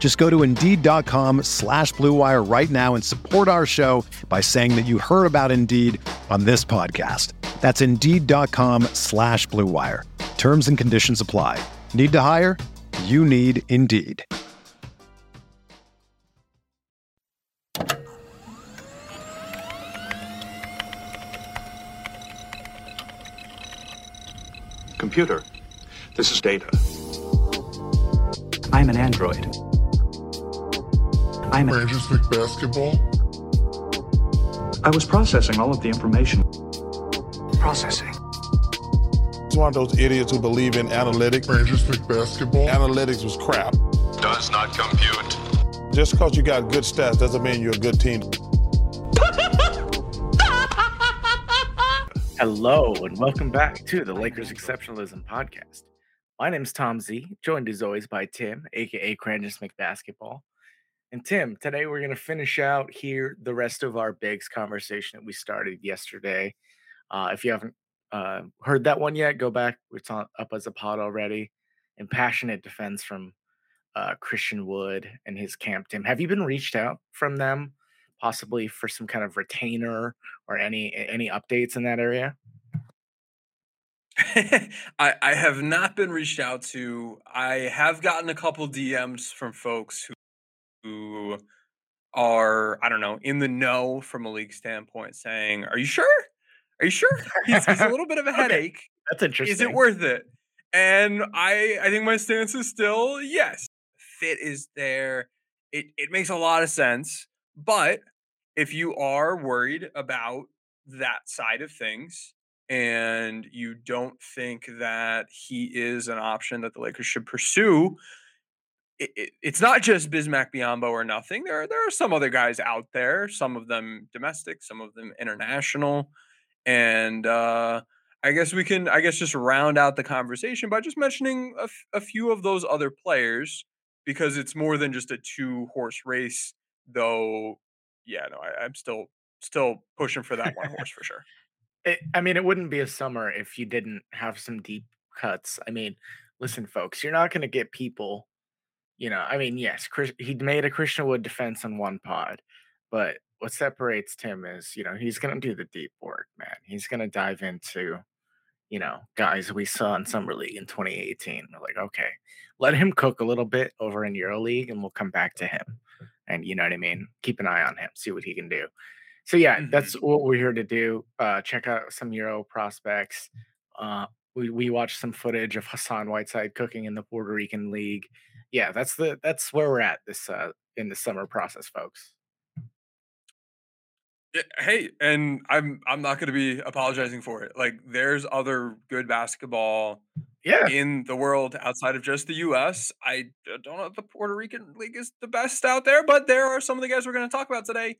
Just go to Indeed.com/Blue Wire right now and support our show by saying that you heard about Indeed on this podcast. That's Indeed.com/Blue Wire. Terms and conditions apply. Need to hire? You need Indeed. Computer, this is data. I'm an android. I'm Cranjis McBasketball. I was processing all of the information. Processing. It's one of those idiots who believe in analytics. Cranjis McBasketball. Analytics was crap. Does not compute. Just because you got good stats doesn't mean you're a good team. Hello, and welcome back to the Lakers Exceptionalism Podcast. My name's Tom Z, joined as always by Tim, a.k.a. Cranjis McBasketball. And Tim, today we're going to finish out here the rest of our bigs conversation that we started yesterday. If you haven't heard that one yet, go back. It's on, up as a pod already. And passionate defense from Christian Wood and his camp. Tim, have you been reached out from them, possibly for some kind of retainer or any updates in that area? I have not been reached out to. I have gotten a couple DMs from folks who are, I don't know, in the know from a league standpoint saying, Are you sure? It's a little bit of a headache. Okay. That's interesting. Is it worth it? And I think my stance is still yes. Fit is there. It makes a lot of sense. But if you are worried about that side of things and you don't think that he is an option that the Lakers should pursue, it's not just Bismack Biyombo or nothing. There are some other guys out there, some of them domestic, some of them international. And I guess we can, just round out the conversation by just mentioning a few of those other players, because it's more than just a two-horse race, though. Yeah, no, I'm still pushing for that one horse for sure. It wouldn't be a summer if you didn't have some deep cuts. I mean, listen, folks, you're not going to get people. Yes, he made a Christian Wood defense on one pod, but what separates Tim is, he's going to do the deep work, man. He's going to dive into, guys we saw in Summer League in 2018. We're like, okay, let him cook a little bit over in EuroLeague, and we'll come back to him. And you know what I mean? Keep an eye on him, see what he can do. So, yeah, That's what we're here to do. Check out some Euro prospects. We watched some footage of Hassan Whiteside cooking in the Puerto Rican League. Yeah, that's where we're at this in the summer process, folks. Hey, and I'm not going to be apologizing for it. Like, there's other good basketball in the world outside of just the U.S. I don't know if the Puerto Rican League is the best out there, but there are some of the guys we're going to talk about today.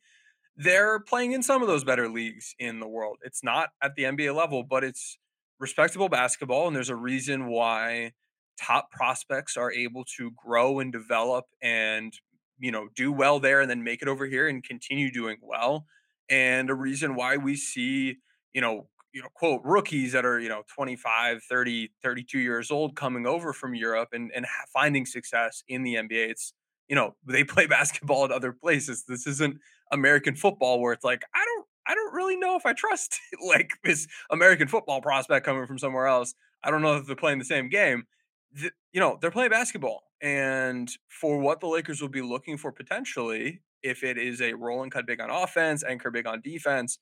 They're playing in some of those better leagues in the world. It's not at the NBA level, but it's respectable basketball, and there's a reason why top prospects are able to grow and develop and, do well there and then make it over here and continue doing well. And a reason why we see, quote, rookies that are, 25, 30, 32 years old coming over from Europe and finding success in the NBA. It's, they play basketball at other places. This isn't American football where it's like, I don't really know if I trust like this American football prospect coming from somewhere else. I don't know if they're playing the same game. They're playing basketball, and for what the Lakers will be looking for potentially, if it is a roll and cut big on offense, anchor big on defense,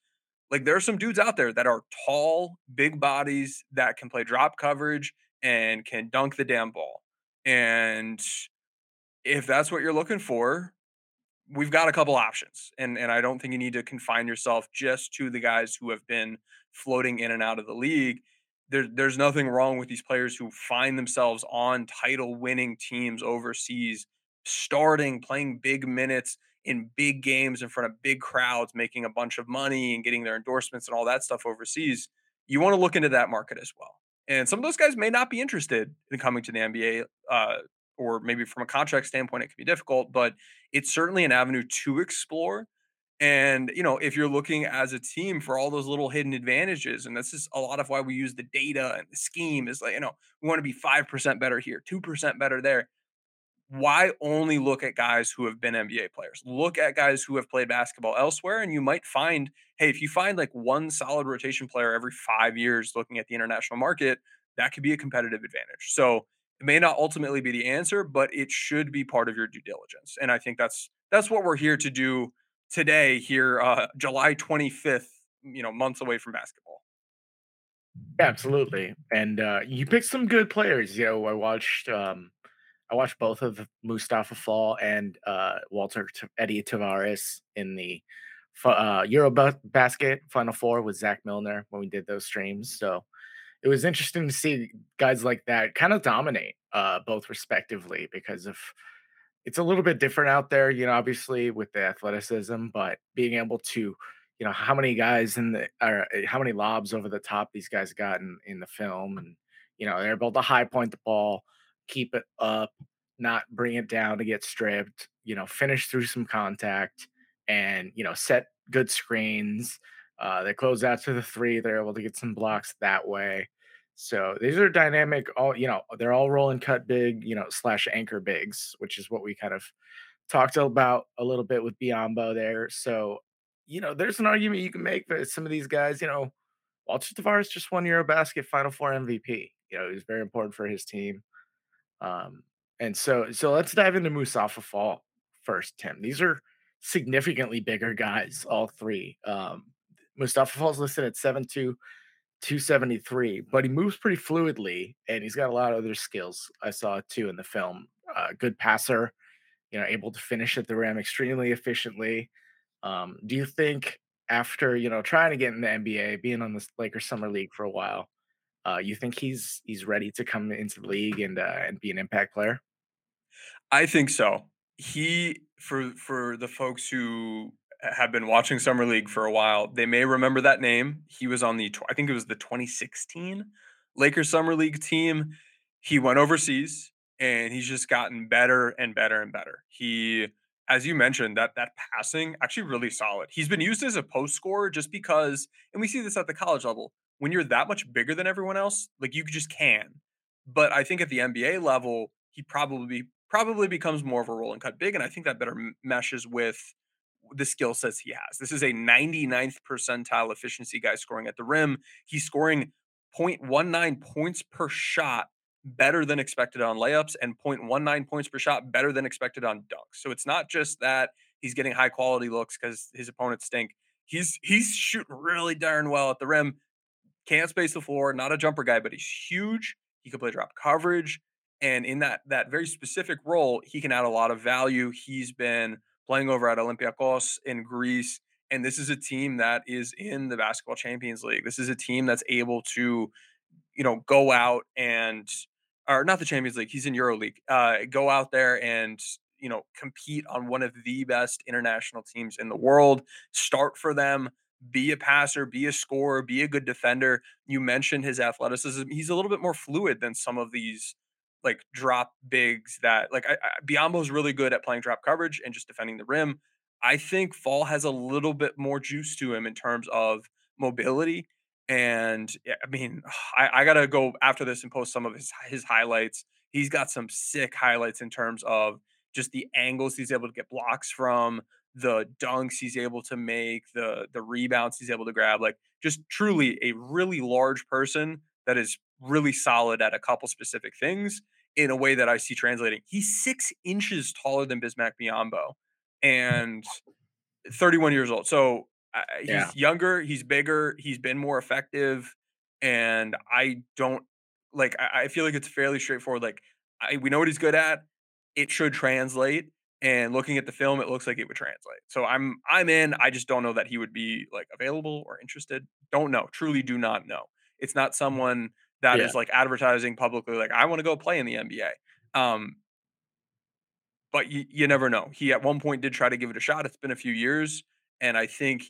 Like, there are some dudes out there that are tall, big bodies that can play drop coverage and can dunk the damn ball. And if that's what you're looking for, we've got a couple options. And I don't think you need to confine yourself just to the guys who have been floating in and out of the league. There's nothing wrong with these players who find themselves on title-winning teams overseas, starting, playing big minutes in big games in front of big crowds, making a bunch of money and getting their endorsements and all that stuff overseas. You want to look into that market as well. And some of those guys may not be interested in coming to the NBA, or maybe from a contract standpoint, it could be difficult, but it's certainly an avenue to explore. And, you know, if you're looking as a team for all those little hidden advantages, and this is a lot of why we use the data and the scheme is like, you know, we want to be 5% better here, 2% better there. Why only look at guys who have been NBA players? Look at guys who have played basketball elsewhere, and you might find, hey, if you find like one solid rotation player every 5 years looking at the international market, that could be a competitive advantage. So it may not ultimately be the answer, but it should be part of your due diligence. And I think that's what we're here to do today here, July 25th, you know, months away from basketball. Yeah, absolutely. And you picked some good players. You know, I watched both of Mustafa Fall and Eddie Tavares in the EuroBasket Final Four with Zach Milner when we did those streams. So it was interesting to see guys like that kind of dominate both respectively, because of it's a little bit different out there, you know, obviously with the athleticism, but being able to, you know, how many guys how many lobs over the top these guys got in the film, and you know, they're able to high point the ball, keep it up, not bring it down to get stripped, you know, finish through some contact and, you know, set good screens. They close out to the three. They're able to get some blocks that way. So these are dynamic, all, you know, they're all roll and cut big, you know, / anchor bigs, which is what we kind of talked about a little bit with Biyombo there. So, you know, there's an argument you can make that some of these guys, you know, Walter Tavares just won EuroBasket Final Four MVP. You know, it was very important for his team. And so let's dive into Mustafa Fall first, Tim. These are significantly bigger guys, all three. Mustafa Fall's listed at 7'2", 273, but he moves pretty fluidly and he's got a lot of other skills. I saw too in the film, good passer, you know, able to finish at the rim extremely efficiently. Do you think after, you know, trying to get in the NBA, being on the Lakers Summer League for a while, you think he's ready to come into the league and be an impact player? I think so. He, for the folks who have been watching Summer League for a while, they may remember that name. He was on the, I think it was the 2016 Lakers Summer League team. He went overseas and he's just gotten better and better and better. He, as you mentioned, that passing actually really solid. He's been used as a post scorer just because, and we see this at the college level, when you're that much bigger than everyone else, like you just can. But I think at the NBA level, he probably becomes more of a roll and cut big. And I think that better meshes with the skill sets he has. This is a 99th percentile efficiency guy scoring at the rim. He's scoring 0.19 points per shot better than expected on layups and 0.19 points per shot better than expected on dunks. So it's not just that he's getting high quality looks because his opponents stink. He's shooting really darn well at the rim. Can't space the floor, not a jumper guy, but he's huge. He can play drop coverage. And in that very specific role, he can add a lot of value. He's been playing over at Olympiacos in Greece. And this is a team that is in the Basketball Champions League. This is a team that's able to, you know, go out and, or not the Champions League, he's in EuroLeague, go out there and, you know, compete on one of the best international teams in the world, start for them, be a passer, be a scorer, be a good defender. You mentioned his athleticism. He's a little bit more fluid than some of these like drop bigs that like Biyombo's really good at playing drop coverage and just defending the rim. I think Fall has a little bit more juice to him in terms of mobility. And I mean, I got to go after this and post some of his highlights. He's got some sick highlights in terms of just the angles he's able to get blocks from, the dunks he's able to make, the rebounds he's able to grab, like just truly a really large person that is really solid at a couple specific things in a way that I see translating. He's 6 inches taller than Bismack Biyombo and 31 years old. So He's younger, he's bigger, he's been more effective. And I don't like, I feel like it's fairly straightforward. Like, we know what he's good at. It should translate. And looking at the film, it looks like it would translate. So I'm in. I just don't know that he would be like available or interested. Don't know. Truly do not know. It's not someone that is like advertising publicly, like, I want to go play in the NBA. But you never know. He at one point did try to give it a shot. It's been a few years. And I think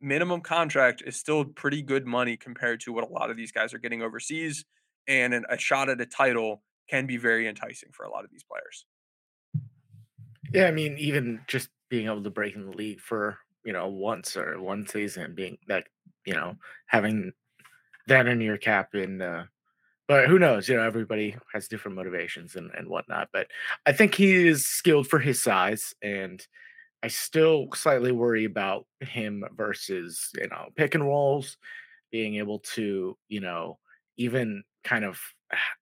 minimum contract is still pretty good money compared to what a lot of these guys are getting overseas. And a shot at a title can be very enticing for a lot of these players. Yeah, I mean, even just being able to break in the league for, once or one season, being like, having that in your cap and but who knows, everybody has different motivations and whatnot. But I think he is skilled for his size, and I still slightly worry about him versus, pick and rolls, being able to, even kind of,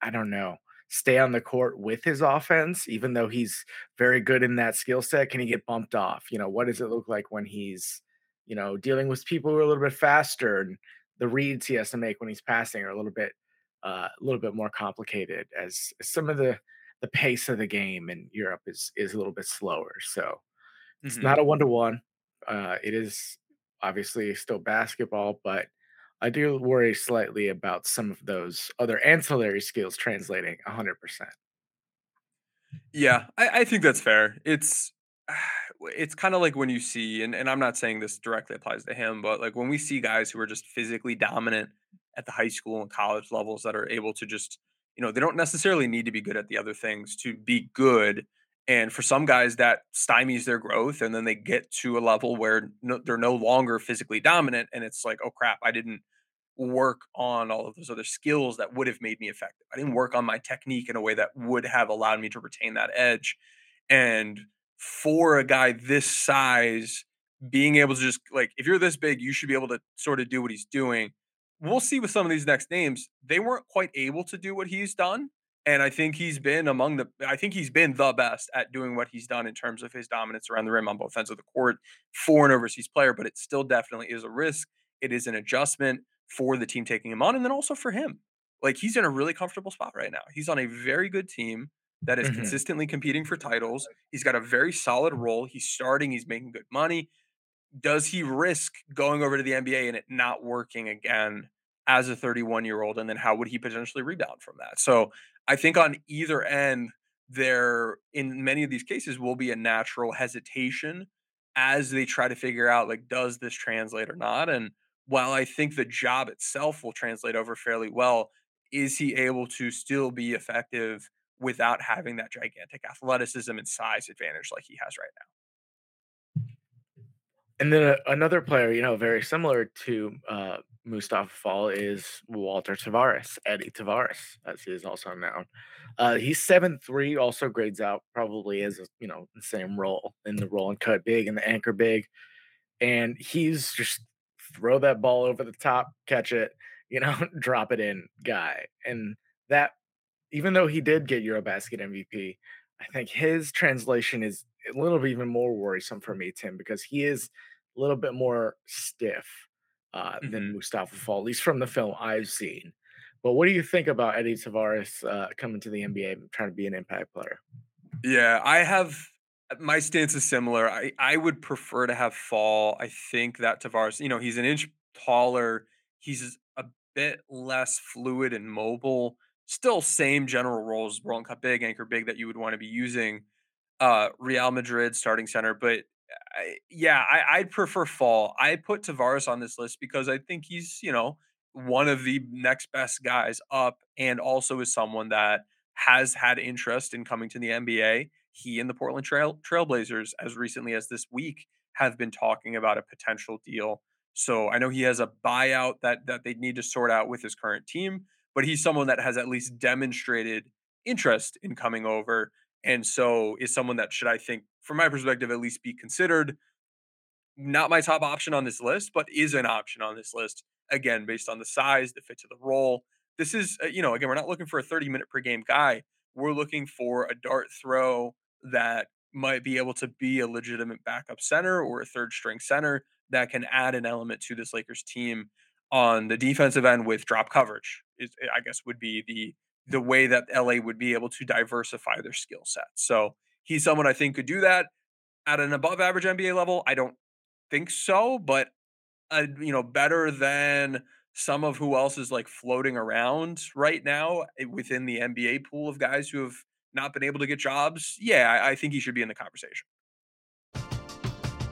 I don't know, stay on the court with his offense, even though he's very good in that skill set. Can he get bumped off? What does it look like when he's, dealing with people who are a little bit faster, and the reads he has to make when he's passing are a little bit more complicated, as some of the pace of the game in Europe is a little bit slower. So it's not a one-to-one. It is obviously still basketball, but I do worry slightly about some of those other ancillary skills translating 100%. Yeah, I think that's fair. It's kind of like when you see, and I'm not saying this directly applies to him, but like when we see guys who are just physically dominant at the high school and college levels that are able to just, they don't necessarily need to be good at the other things to be good. And for some guys that stymies their growth, and then they get to a level where they're no longer physically dominant. And it's like, oh crap, I didn't work on all of those other skills that would have made me effective. I didn't work on my technique in a way that would have allowed me to retain that edge. And for a guy this size, being able to just like, if you're this big, you should be able to sort of do what he's doing. We'll see with some of these next names, they weren't quite able to do what he's done. And I think he's been the best at doing what he's done in terms of his dominance around the rim on both ends of the court for an overseas player, but it still definitely is a risk. It is an adjustment for the team taking him on. And then also for him, like, he's in a really comfortable spot right now. He's on a very good team that is consistently competing for titles. He's got a very solid role. He's starting, he's making good money. Does he risk going over to the NBA and it not working again as a 31-year-old? And then how would he potentially rebound from that? So I think on either end, there, in many of these cases, will be a natural hesitation as they try to figure out, like, does this translate or not? And while I think the job itself will translate over fairly well, is he able to still be effective without having that gigantic athleticism and size advantage like he has right now? And then another player, very similar to Mustafa Fall is Walter Tavares, Eddie Tavares, as he is also known. He's 7'3", also grades out probably as, the same role in the roll and cut big and the anchor big. And he's just throw that ball over the top, catch it, drop it in guy. And that, even though he did get EuroBasket MVP, I think his translation is a little bit even more worrisome for me, Tim, because he is a little bit more stiff than Mustafa Fall, at least from the film I've seen. But what do you think about Eddie Tavares coming to the NBA and trying to be an impact player? Yeah, my stance is similar. I would prefer to have Fall. I think that Tavares, he's an inch taller. He's a bit less fluid and mobile. Still same general roles, roll and cut big, anchor big, that you would want to be using. Real Madrid starting center, but I'd prefer Fall. I put Tavares on this list because I think he's, one of the next best guys up, and also is someone that has had interest in coming to the NBA. He and the Portland Trail Blazers, as recently as this week, have been talking about a potential deal. So I know he has a buyout that they need to sort out with his current team, but he's someone that has at least demonstrated interest in coming over. And so is someone that should, I think, from my perspective, at least be considered. Not my top option on this list, but is an option on this list. Again, based on the size, the fit to the role. This is, again, we're not looking for a 30-minute per game guy. We're looking for a dart throw that might be able to be a legitimate backup center or a third string center that can add an element to this Lakers team on the defensive end with drop coverage, is, I guess, would be the way that LA would be able to diversify their skill set. So he's someone I think could do that at an above average NBA level. I don't think so, but better than some of who else is like floating around right now within the NBA pool of guys who have not been able to get jobs. Yeah, I think he should be in the conversation.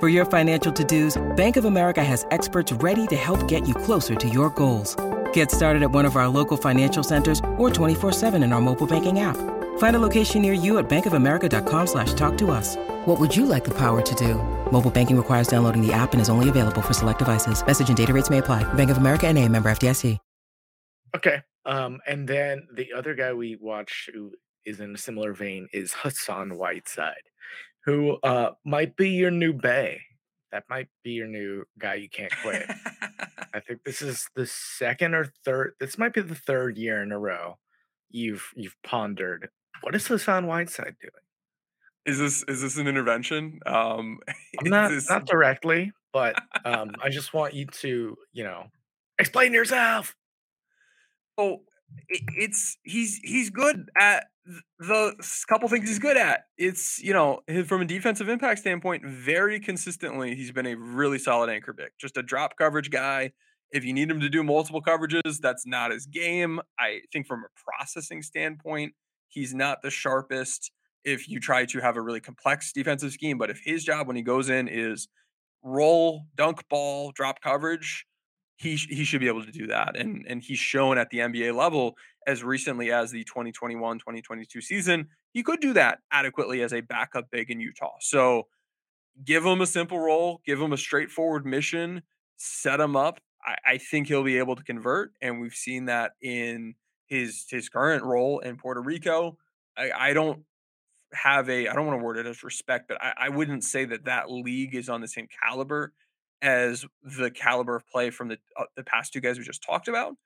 For your financial to-dos, Bank of America has experts ready to help get you closer to your goals. Get started at one of our local financial centers or 24/7 in our mobile banking app. Find a location near you at bankofamerica.com/talktous. What would you like the power to do? Mobile banking requires downloading the app and is only available for select devices. Message and data rates may apply. Bank of America NA, member FDIC. Okay. And then the other guy we watched who is in a similar vein is Hassan Whiteside, who might be your new bae. That might be your new guy you can't quit. I think this is the second or third. This might be the third year in a row you've pondered, what is Hassan Whiteside doing? Is this an intervention? I'm not directly, but I just want you to, explain yourself. Oh, he's good at the couple things he's good at. It's, from a defensive impact standpoint, very consistently, he's been a really solid anchor pick, just a drop coverage guy. If you need him to do multiple coverages, that's not his game. I think from a processing standpoint, he's not the sharpest if you try to have a really complex defensive scheme, but if his job when he goes in is roll, dunk ball, drop coverage, he should be able to do that. And he's shown at the NBA level as recently as the 2021-2022 season, he could do that adequately as a backup big in Utah. So give him a simple role, give him a straightforward mission, set him up. I think he'll be able to convert. And we've seen that in his current role in Puerto Rico. I don't want to word it as respect, but I wouldn't say that league is on the same caliber as the caliber of play from the past two guys we just talked about.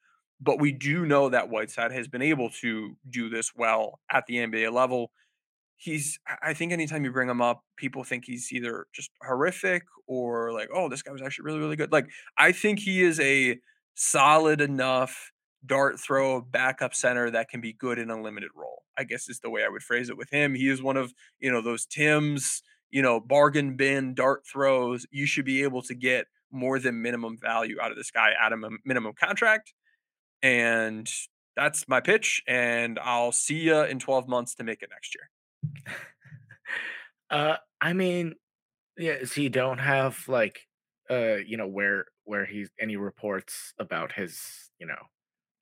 But we do know that Whiteside has been able to do this well at the NBA level. I think anytime you bring him up, people think he's either just horrific or like, oh, this guy was actually really, really good. Like, I think he is a solid enough dart throw backup center that can be good in a limited role, I guess is the way I would phrase it with him. He is one of, those Tim's, bargain bin dart throws. You should be able to get more than minimum value out of this guy at a minimum contract. And that's my pitch. And I'll see you in 12 months to make it next year. So you don't have where he's any reports about his,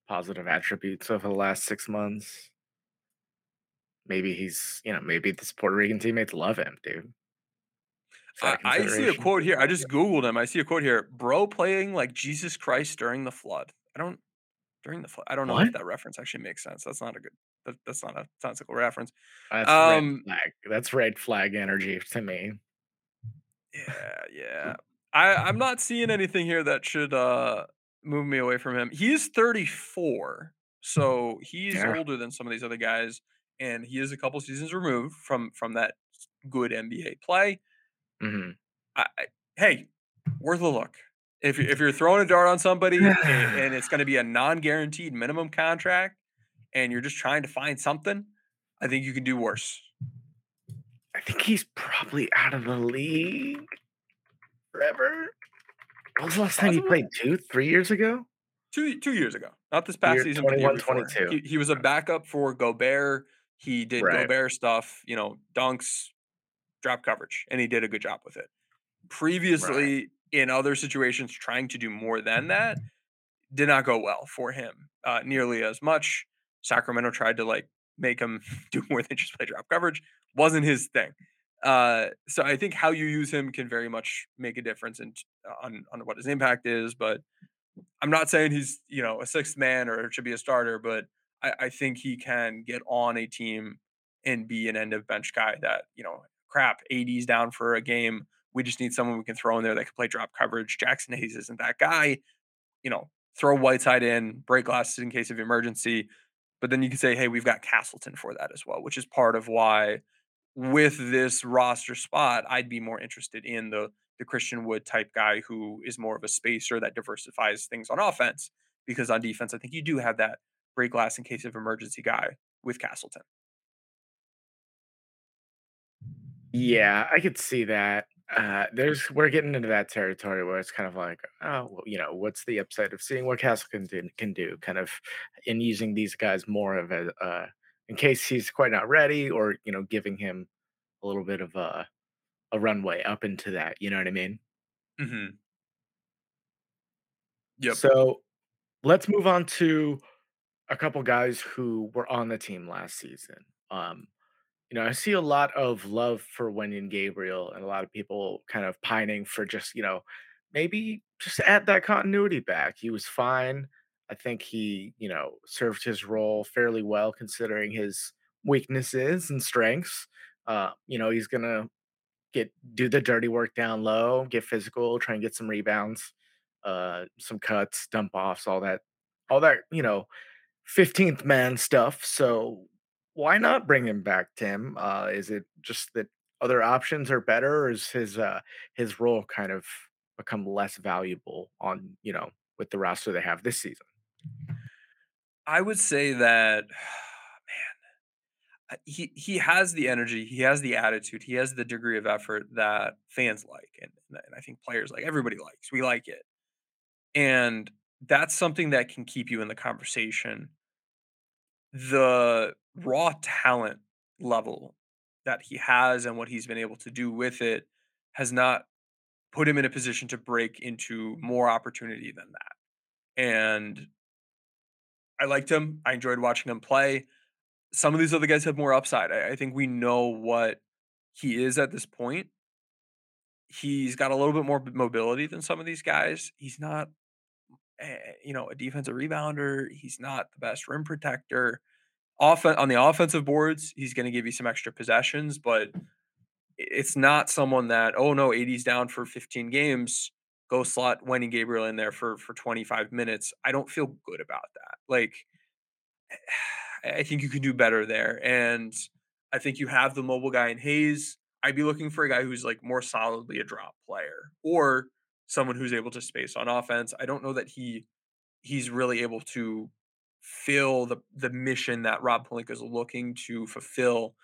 positive attributes over the last 6 months. Maybe he's, maybe this Puerto Rican teammates love him, dude. I see a quote here. I just Googled him. I see a quote here. Bro playing like Jesus Christ during the flood. I don't know if that reference actually makes sense. That's not a good, that's not a sensical reference. That's red flag. That's red flag energy to me. Yeah. I'm not seeing anything here that should move me away from him. He is 34. So he is older than some of these other guys, and he is a couple seasons removed from that good NBA play. Mm-hmm. Hey, worth a look. If you're throwing a dart on somebody and it's going to be a non-guaranteed minimum contract and you're just trying to find something, I think you can do worse. I think he's probably out of the league forever. What was the last time he played? 2-3 years ago? Two years ago. Not this past season, but the year before. He was a backup for Gobert. He did Gobert stuff, you know, dunks, drop coverage, and he did a good job with it. Previously, in other situations, trying to do more than that did not go well for him nearly as much. Sacramento tried to, like, make him do more than just play drop coverage. Wasn't his thing. So I think how you use him can very much make a difference on what his impact is. But I'm not saying he's, you know, a sixth man or should be a starter, but I think he can get on a team and be an end of bench guy that, you know, crap, AD's down for a game. We just need someone we can throw in there that can play drop coverage. Jaxson Hayes isn't that guy. You know, throw Whiteside in, break glasses in case of emergency. But then you can say, hey, we've got Castleton for that as well, which is part of why with this roster spot, I'd be more interested in the Christian Wood type guy who is more of a spacer that diversifies things on offense, because on defense, I think you do have that break glass in case of emergency guy with Castleton. Yeah, I could see that. We're getting into that territory where it's kind of like, oh, well, you know, what's the upside of seeing what Castleton can do, kind of, in using these guys more of a, in case he's quite not ready, or, you know, giving him a little bit of a runway up into that. You know what I mean? Mm-hmm. Yep. So let's move on to a couple guys who were on the team last season. You know, I see a lot of love for Wenyen Gabriel and a lot of people kind of pining for just, you know, maybe just add that continuity back. He was fine. I think he, you know, served his role fairly well considering his weaknesses and strengths. You know, he's going to do the dirty work down low, get physical, try and get some rebounds, some cuts, dump offs, all that, you know, 15th man stuff. So why not bring him back, Tim? Is it just that other options are better, or is his role kind of become less valuable on, you know, with the roster they have this season? I would say that, man, he has the energy, he has the attitude, he has the degree of effort that fans like, and I think players like, everybody likes. We like it, and that's something that can keep you in the conversation. The raw talent level that he has and what he's been able to do with it has not put him in a position to break into more opportunity than that. And I liked him. I enjoyed watching him play. Some of these other guys have more upside. I think we know what he is at this point. He's got a little bit more mobility than some of these guys. He's not, you know, a defensive rebounder. He's not the best rim protector. On the offensive boards, he's going to give you some extra possessions, but it's not someone that, oh no, AD's down for 15 games, go slot Wenyen Gabriel in there for 25 minutes. I don't feel good about that. Like, I think you can do better there. And I think you have the mobile guy in Hayes. I'd be looking for a guy who's like more solidly a drop player or someone who's able to space on offense. I don't know that he's really able to fill the mission that Rob Pelinka is looking to fulfill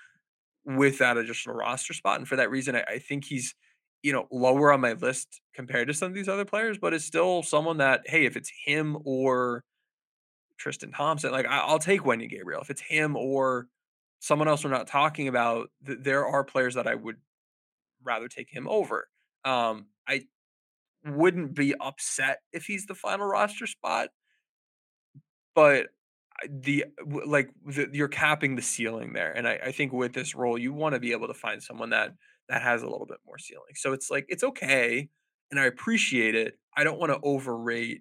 with that additional roster spot. And for that reason, I think he's, you know, lower on my list compared to some of these other players, but it's still someone that, hey, if it's him or Tristan Thompson, like I'll take Wenyen Gabriel. If it's him or someone else we're not talking about, there are players that I would rather take him over. I wouldn't be upset if he's the final roster spot, but you're capping the ceiling there. And I think with this role, you want to be able to find someone that has a little bit more ceiling. So it's like, it's okay. And I appreciate it. I don't want to overrate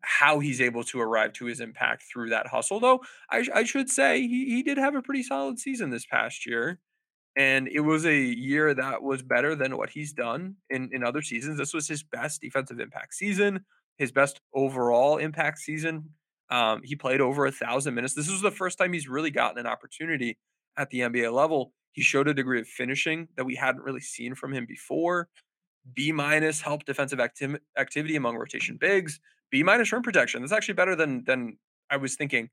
how he's able to arrive to his impact through that hustle. Though I should say he did have a pretty solid season this past year. And it was a year that was better than what he's done in other seasons. This was his best defensive impact season, his best overall impact season. He played over 1,000 minutes. This was the first time he's really gotten an opportunity at the NBA level. He showed a degree of finishing that we hadn't really seen from him before. B- help defensive activity among rotation bigs. B- rim protection. That's actually better than I was thinking.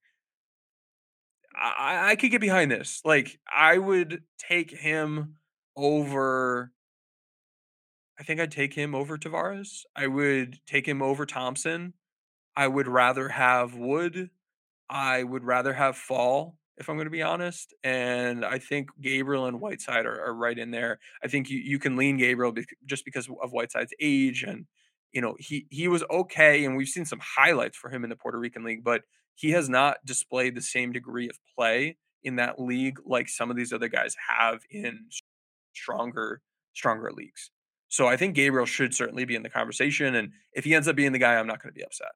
I could get behind this. Like, I would take him over. I think I'd take him over Tavares. I would take him over Thompson. I would rather have Wood. I would rather have Fall, if I'm going to be honest. And I think Gabriel and Whiteside are right in there. I think you can lean Gabriel just because of Whiteside's age. And, you know, he was okay. And we've seen some highlights for him in the Puerto Rican League, but he has not displayed the same degree of play in that league like some of these other guys have in stronger leagues. So I think Gabriel should certainly be in the conversation. And if he ends up being the guy, I'm not going to be upset.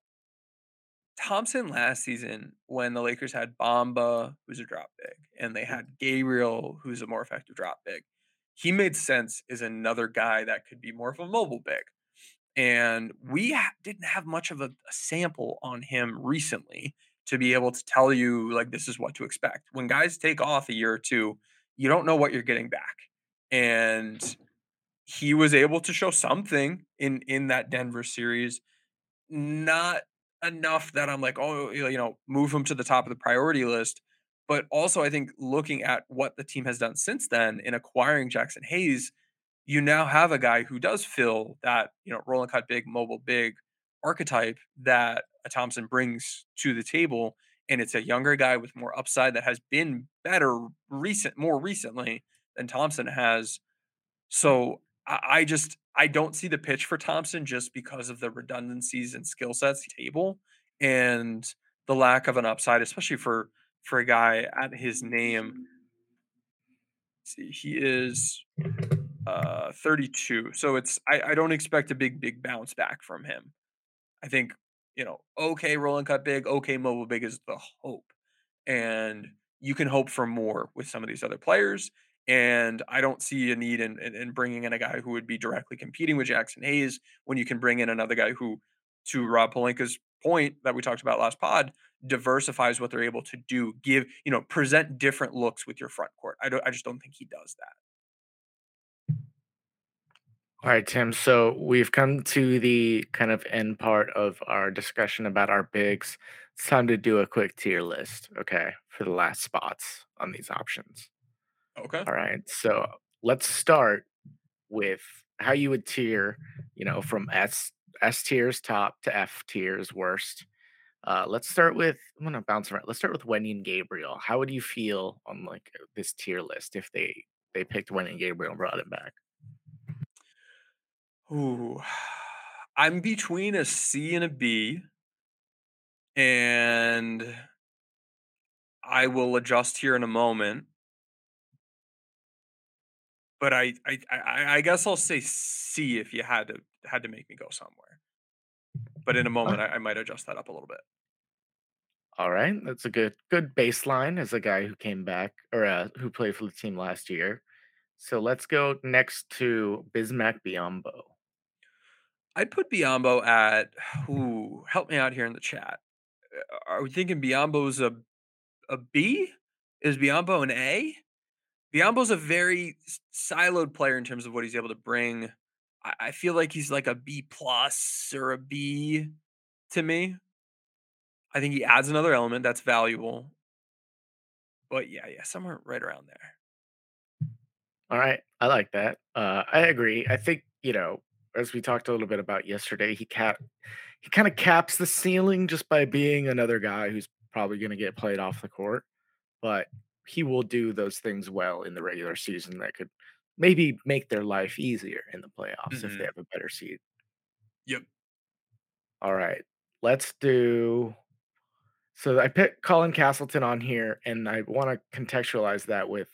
Thompson last season, when the Lakers had Bamba, who's a drop big, and they had Gabriel, who's a more effective drop big, he made sense as another guy that could be more of a mobile big. And we didn't have much of a sample on him recently to be able to tell you, like, this is what to expect. When guys take off a year or two, you don't know what you're getting back. And he was able to show something in that Denver series, not enough that I'm like, oh, you know, move him to the top of the priority list. But also, I think looking at what the team has done since then in acquiring Jaxson Hayes, you now have a guy who does fill that, you know, roll and cut big, mobile big archetype that a Thompson brings to the table. And it's a younger guy with more upside that has been better more recently than Thompson has. So I don't see the pitch for Thompson just because of the redundancies and skill sets table and the lack of an upside, especially for a guy at his name. Let's see, he is 32. So it's, I don't expect a big bounce back from him. I think, you know, okay, roll and cut big, okay, mobile big is the hope. And you can hope for more with some of these other players. And I don't see a need in bringing in a guy who would be directly competing with Jaxson Hayes when you can bring in another guy who, to Rob Pelinka's point that we talked about last pod, diversifies what they're able to do, give, you know, present different looks with your front court. I just don't think he does that. All right, Tim. So we've come to the kind of end part of our discussion about our bigs. It's time to do a quick tier list, okay, for the last spots on these options. Okay. All right. So let's start with how you would tier, you know, from S tiers top to F tiers worst. Let's start with, I'm going to bounce around. Let's start with Wenyen Gabriel. How would you feel on like this tier list if they picked Wenyen Gabriel and brought him back? Ooh, I'm between a C and a B, and I will adjust here in a moment. But I guess I'll say C if you had to make me go somewhere. But in a moment, I might adjust that up a little bit. All right, that's a good baseline as a guy who came back or who played for the team last year. So let's go next to Bismack Biyombo. I'd put Biyombo at who? Help me out here in the chat. Are we thinking Biyombo's a B? Is Biyombo an A? Biyombo's a very siloed player in terms of what he's able to bring. I feel like he's like a B+ or a B to me. I think he adds another element that's valuable. But yeah, somewhere right around there. All right. I like that. I agree. I think, you know, as we talked a little bit about yesterday, he kind of caps the ceiling just by being another guy who's probably going to get played off the court. But he will do those things well in the regular season that could maybe make their life easier in the playoffs if they have a better seed. Yep. All right. Let's do. So I picked Colin Castleton on here, and I want to contextualize that with,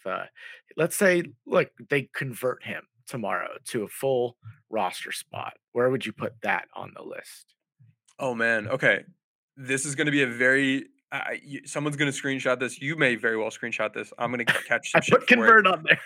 let's say, look, they convert him tomorrow to a full roster spot. Where would you put that on the list? Oh, man. Okay. This is going to be a very. Someone's going to screenshot this. You may very well screenshot this. I'm going to catch some shit. I put convert on there.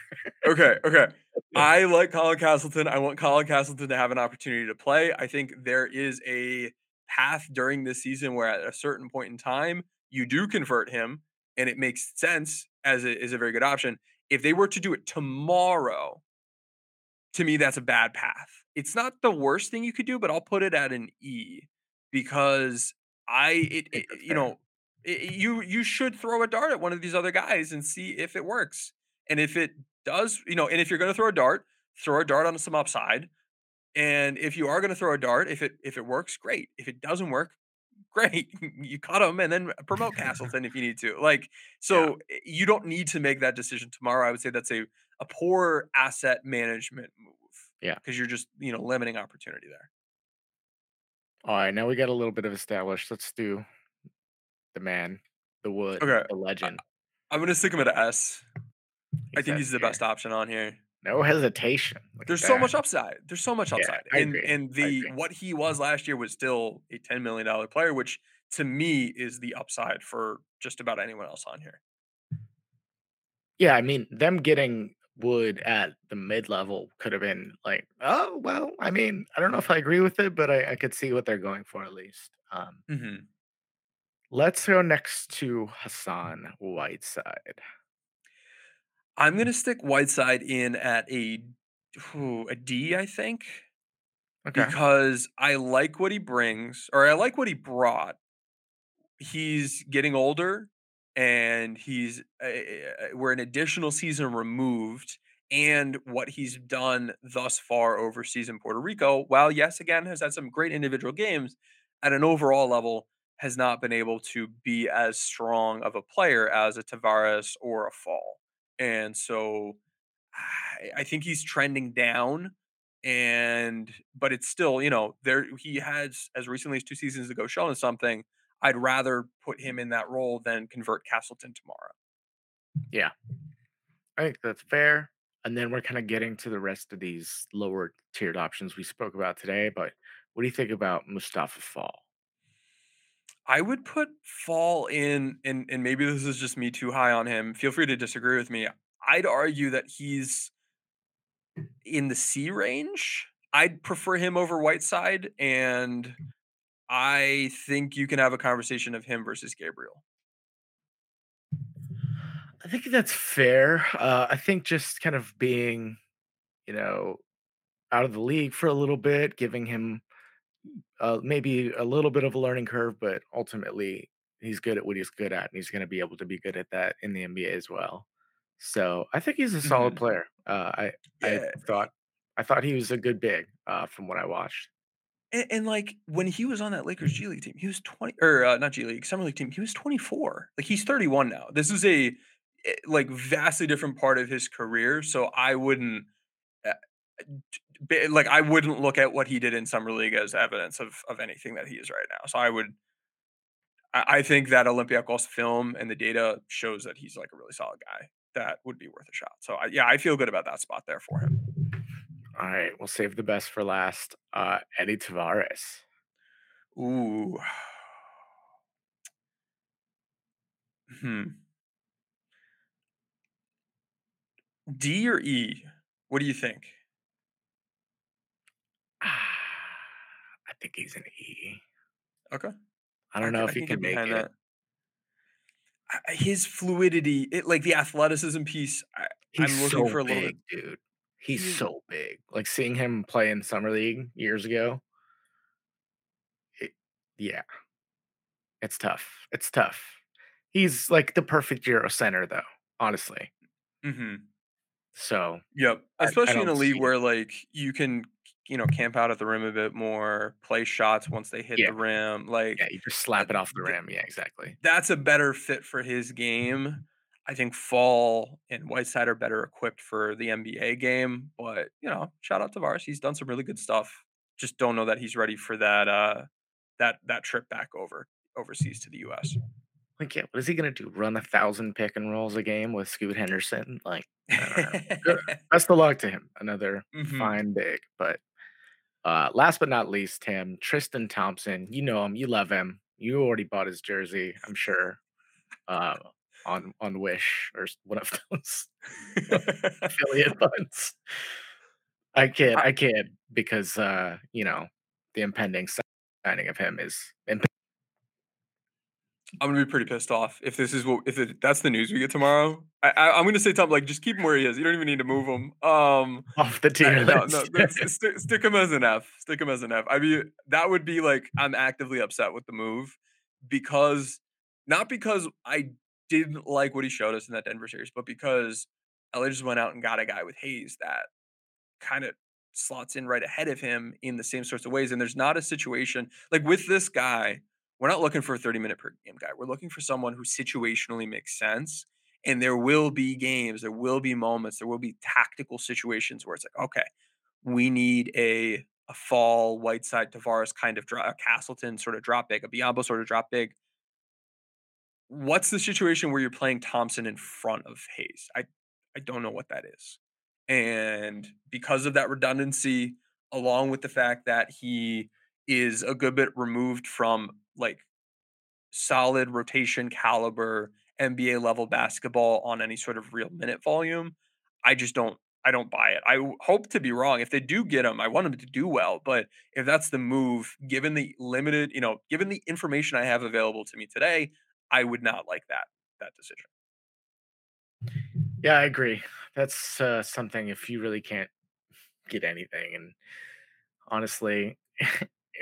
Okay. I like Colin Castleton. I want Colin Castleton to have an opportunity to play. I think there is a path during this season where at a certain point in time, you do convert him and it makes sense as it is a very good option. If they were to do it tomorrow, to me, that's a bad path. It's not the worst thing you could do, but I'll put it at an E because you should throw a dart at one of these other guys and see if it works. And if it does, and if you're going to throw a dart on some upside. And if you are going to throw a dart, if it works, great. If it doesn't work, great. You cut him and then promote Castleton if you need to. You don't need to make that decision tomorrow. I would say that's a poor asset management move. Yeah. Because you're just, limiting opportunity there. All right. Now we got a little bit of established. Let's do the man, the wood, the legend. I'm going to stick him at an S. I think he's the best option on here. No hesitation. There's so much upside. Yeah, and what he was last year was still a $10 million player, which to me is the upside for just about anyone else on here. Yeah, I mean, them getting Wood at the mid-level could have been like, oh, well, I mean, I don't know if I agree with it, but I could see what they're going for at least. Let's go next to Hassan Whiteside. I'm going to stick Whiteside in at a D, I think, because I like what he brings, or I like what he brought. He's getting older, and we're an additional season removed, and what he's done thus far overseas in Puerto Rico, while, yes, again, has had some great individual games, at an overall level, has not been able to be as strong of a player as a Tavares or a Fall. And so I think he's trending down, but it's still, there he has as recently as 2 seasons ago shown something. I'd rather put him in that role than convert Castleton tomorrow. Yeah, I think that's fair. And then we're kind of getting to the rest of these lower tiered options we spoke about today. But what do you think about Mustafa Fall? I would put Fall in, and maybe this is just me too high on him. Feel free to disagree with me. I'd argue that he's in the C range. I'd prefer him over Whiteside, and I think you can have a conversation of him versus Gabriel. I think that's fair. I think just kind of being, out of the league for a little bit, giving him maybe a little bit of a learning curve, but ultimately he's good at what he's good at, and he's going to be able to be good at that in the NBA as well. So I think he's a solid player. I thought he was a good big from what I watched. And like when he was on that Lakers G League team, he was 20 or not G League, Summer League team. He was 24. Like he's 31 now. This is a vastly different part of his career. So I wouldn't. I wouldn't look at what he did in Summer League as evidence of anything that he is right now. So I think that Olympiacos film and the data shows that he's like a really solid guy that would be worth a shot. So I feel good about that spot there for him. All right. We'll save the best for last. Eddie Tavares. Ooh. D or E? What do you think? I think he's an E. Okay. I don't know if he can make it. His fluidity, the athleticism piece. I'm looking for a little bit, dude. He's so big. Like seeing him play in Summer League years ago. It's tough. He's like the perfect Euro center, though. Honestly. So. Yep. Especially in a league where you can. Camp out at the rim a bit more, play shots once they hit the rim. You just slap it off the rim. Yeah, exactly. That's a better fit for his game. I think Fall and Whiteside are better equipped for the NBA game. But, shout out to Tavares. He's done some really good stuff. Just don't know that he's ready for that that trip back overseas to the U.S. What is he going to do? Run 1,000 pick and rolls a game with Scoot Henderson? I don't know. Best of luck to him. Another fine big, but. Last but not least, Tim, Tristan Thompson. You know him. You love him. You already bought his jersey, I'm sure, on Wish or one of those affiliate ones. I can't because, the impending signing of him is impactful. I'm gonna be pretty pissed off if this is that's the news we get tomorrow. I'm gonna say something like, just keep him where he is. You don't even need to move him. Off the tier list. No, stick him as an F. Stick him as an F. I mean, that would be like, I'm actively upset with the move because I didn't like what he showed us in that Denver series, but because LA just went out and got a guy with Hayes that kind of slots in right ahead of him in the same sorts of ways. And there's not a situation like with this guy. We're not looking for a 30-minute per game guy. We're looking for someone who situationally makes sense. And there will be games, there will be moments, there will be tactical situations where it's like, okay, we need a Fall, Whiteside, Tavares kind of a Castleton sort of drop big, a Biyombo sort of drop big. What's the situation where you're playing Thompson in front of Hayes? I don't know what that is. And because of that redundancy, along with the fact that he is a good bit removed from like solid rotation caliber NBA level basketball on any sort of real minute volume, I don't buy it. I hope to be wrong. If they do get him, I want him to do well, but if that's the move, given the limited, given the information I have available to me today, I would not like that decision. Yeah, I agree. That's something if you really can't get anything, and honestly,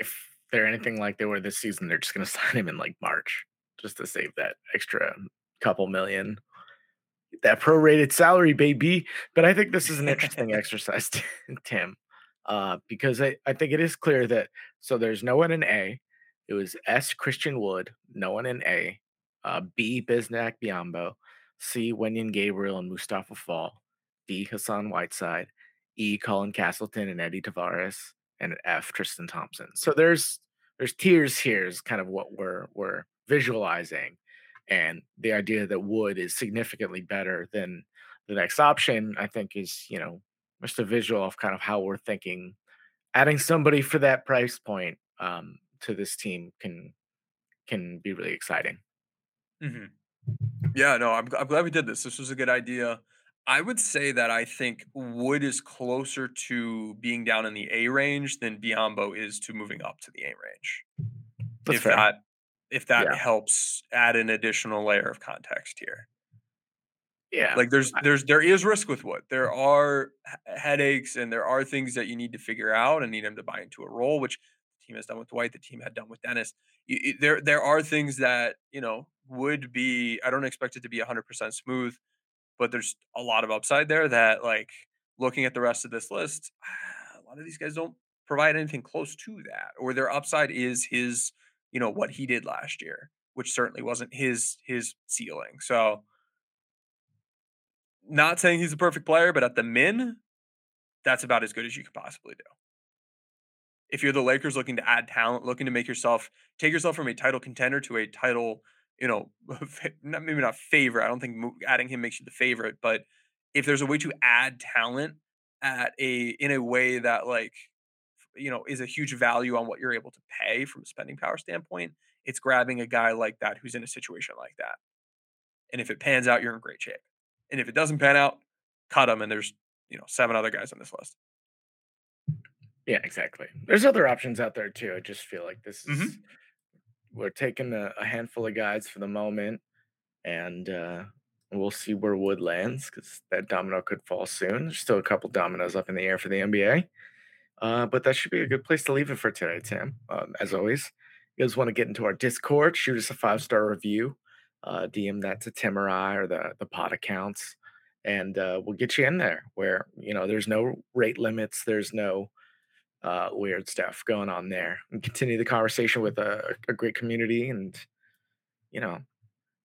if they're anything like they were this season, they're just going to sign him in like March just to save that extra couple million. Get that prorated salary, baby. But I think this is an interesting exercise, Tim, because I think it is clear that so there's no one in A. It was S, Christian Wood, no one in A. B, Bismack Biyombo. C, Wenyen Gabriel and Mustafa Fall. D, Hassan Whiteside. E, Colin Castleton and Eddie Tavares. And F, Tristan Thompson. So there's tiers here is kind of what we're visualizing, and the idea that Wood is significantly better than the next option, I think, is just a visual of kind of how we're thinking. Adding somebody for that price point to this team can be really exciting. Mm-hmm. Yeah, no, I'm glad we did this. This was a good idea. I would say that I think Wood is closer to being down in the A range than Biyombo is to moving up to the A range. That's fair. If that yeah. helps add an additional layer of context here. Yeah. Like there is risk with Wood. There are headaches and there are things that you need to figure out and need him to buy into a role, which the team has done with Dwight, the team had done with Dennis. There are things that, would be, I don't expect it to be 100% smooth. But there's a lot of upside there that, like, looking at the rest of this list, a lot of these guys don't provide anything close to that. Or their upside is his, what he did last year, which certainly wasn't his ceiling. So, not saying he's a perfect player, but at the min, that's about as good as you could possibly do. If you're the Lakers looking to add talent, looking to take yourself from a title contender to a title maybe not favorite. I don't think adding him makes you the favorite, but if there's a way to add talent in a way that is a huge value on what you're able to pay from a spending power standpoint, it's grabbing a guy like that who's in a situation like that. And if it pans out, you're in great shape. And if it doesn't pan out, cut him. And there's 7 other guys on this list. Yeah, exactly. There's other options out there too. I just feel like this is. Mm-hmm. We're taking a handful of guys for the moment, and we'll see where Wood lands because that domino could fall soon. There's still a couple dominoes up in the air for the NBA, but that should be a good place to leave it for today, Tim. As always, you guys want to get into our Discord, shoot us a 5-star review, DM that to Tim or I or the pod accounts, and we'll get you in there where, there's no rate limits, there's no weird stuff going on there, and continue the conversation with a great community and,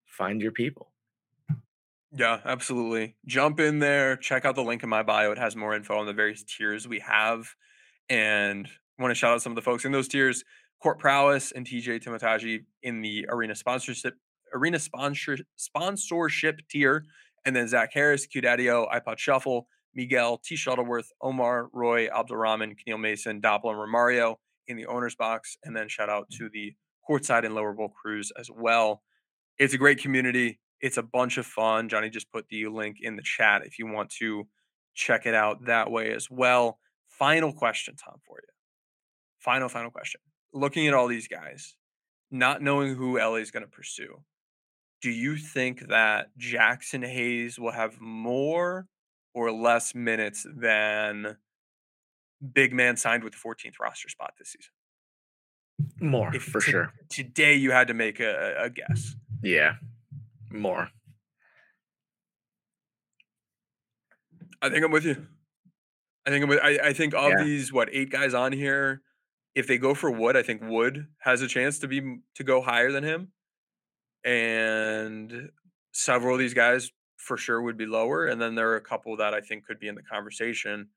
find your people. Yeah, absolutely. Jump in there, check out the link in my bio. It has more info on the various tiers we have, and I want to shout out some of the folks in those tiers, Court Prowess and TJ Timotaji in the arena sponsorship tier. And then Zach Harris, Qdadio, iPod Shuffle, Miguel, T. Shuttleworth, Omar, Roy, Abdulrahman, Keneal Mason, Doppler, and Romario in the owner's box. And then shout out to the Courtside and Lower Bowl crews as well. It's a great community. It's a bunch of fun. Johnny just put the link in the chat if you want to check it out that way as well. Final question, Tom, for you. Final question. looking at all these guys, not knowing who LA is going to pursue, do you think that Jaxson Hayes will have more or less minutes than big man signed with the 14th roster spot this season? More, if for sure. Today you had to make a guess. Yeah, more. I think I'm with you. I think these, eight guys on here, if they go for Wood, I think Wood has a chance to go higher than him. And several of these guys for sure would be lower. And then there are a couple that I think could be in the conversation.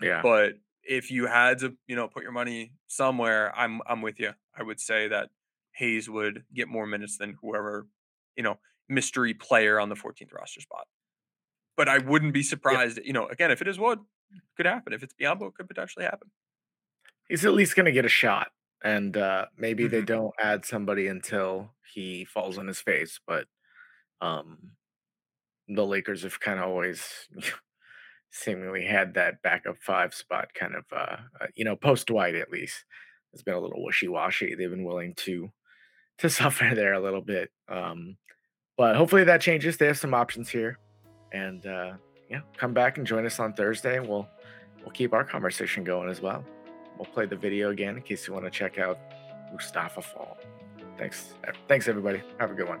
Yeah. But if you had to, put your money somewhere, I'm with you. I would say that Hayes would get more minutes than whoever, mystery player on the 14th roster spot. But I wouldn't be surprised, again, if it is Wood, it could happen. If it's Biyombo, it could potentially happen. He's at least going to get a shot. And maybe they don't add somebody until he falls on his face. But the Lakers have kind of always seemingly had that backup five spot kind of, post Dwight at least. It's been a little wishy-washy. They've been willing to suffer there a little bit. But hopefully that changes. They have some options here. And come back and join us on Thursday. We'll keep our conversation going as well. We'll play the video again in case you want to check out Mustafa Fall. Thanks everybody. Have a good one.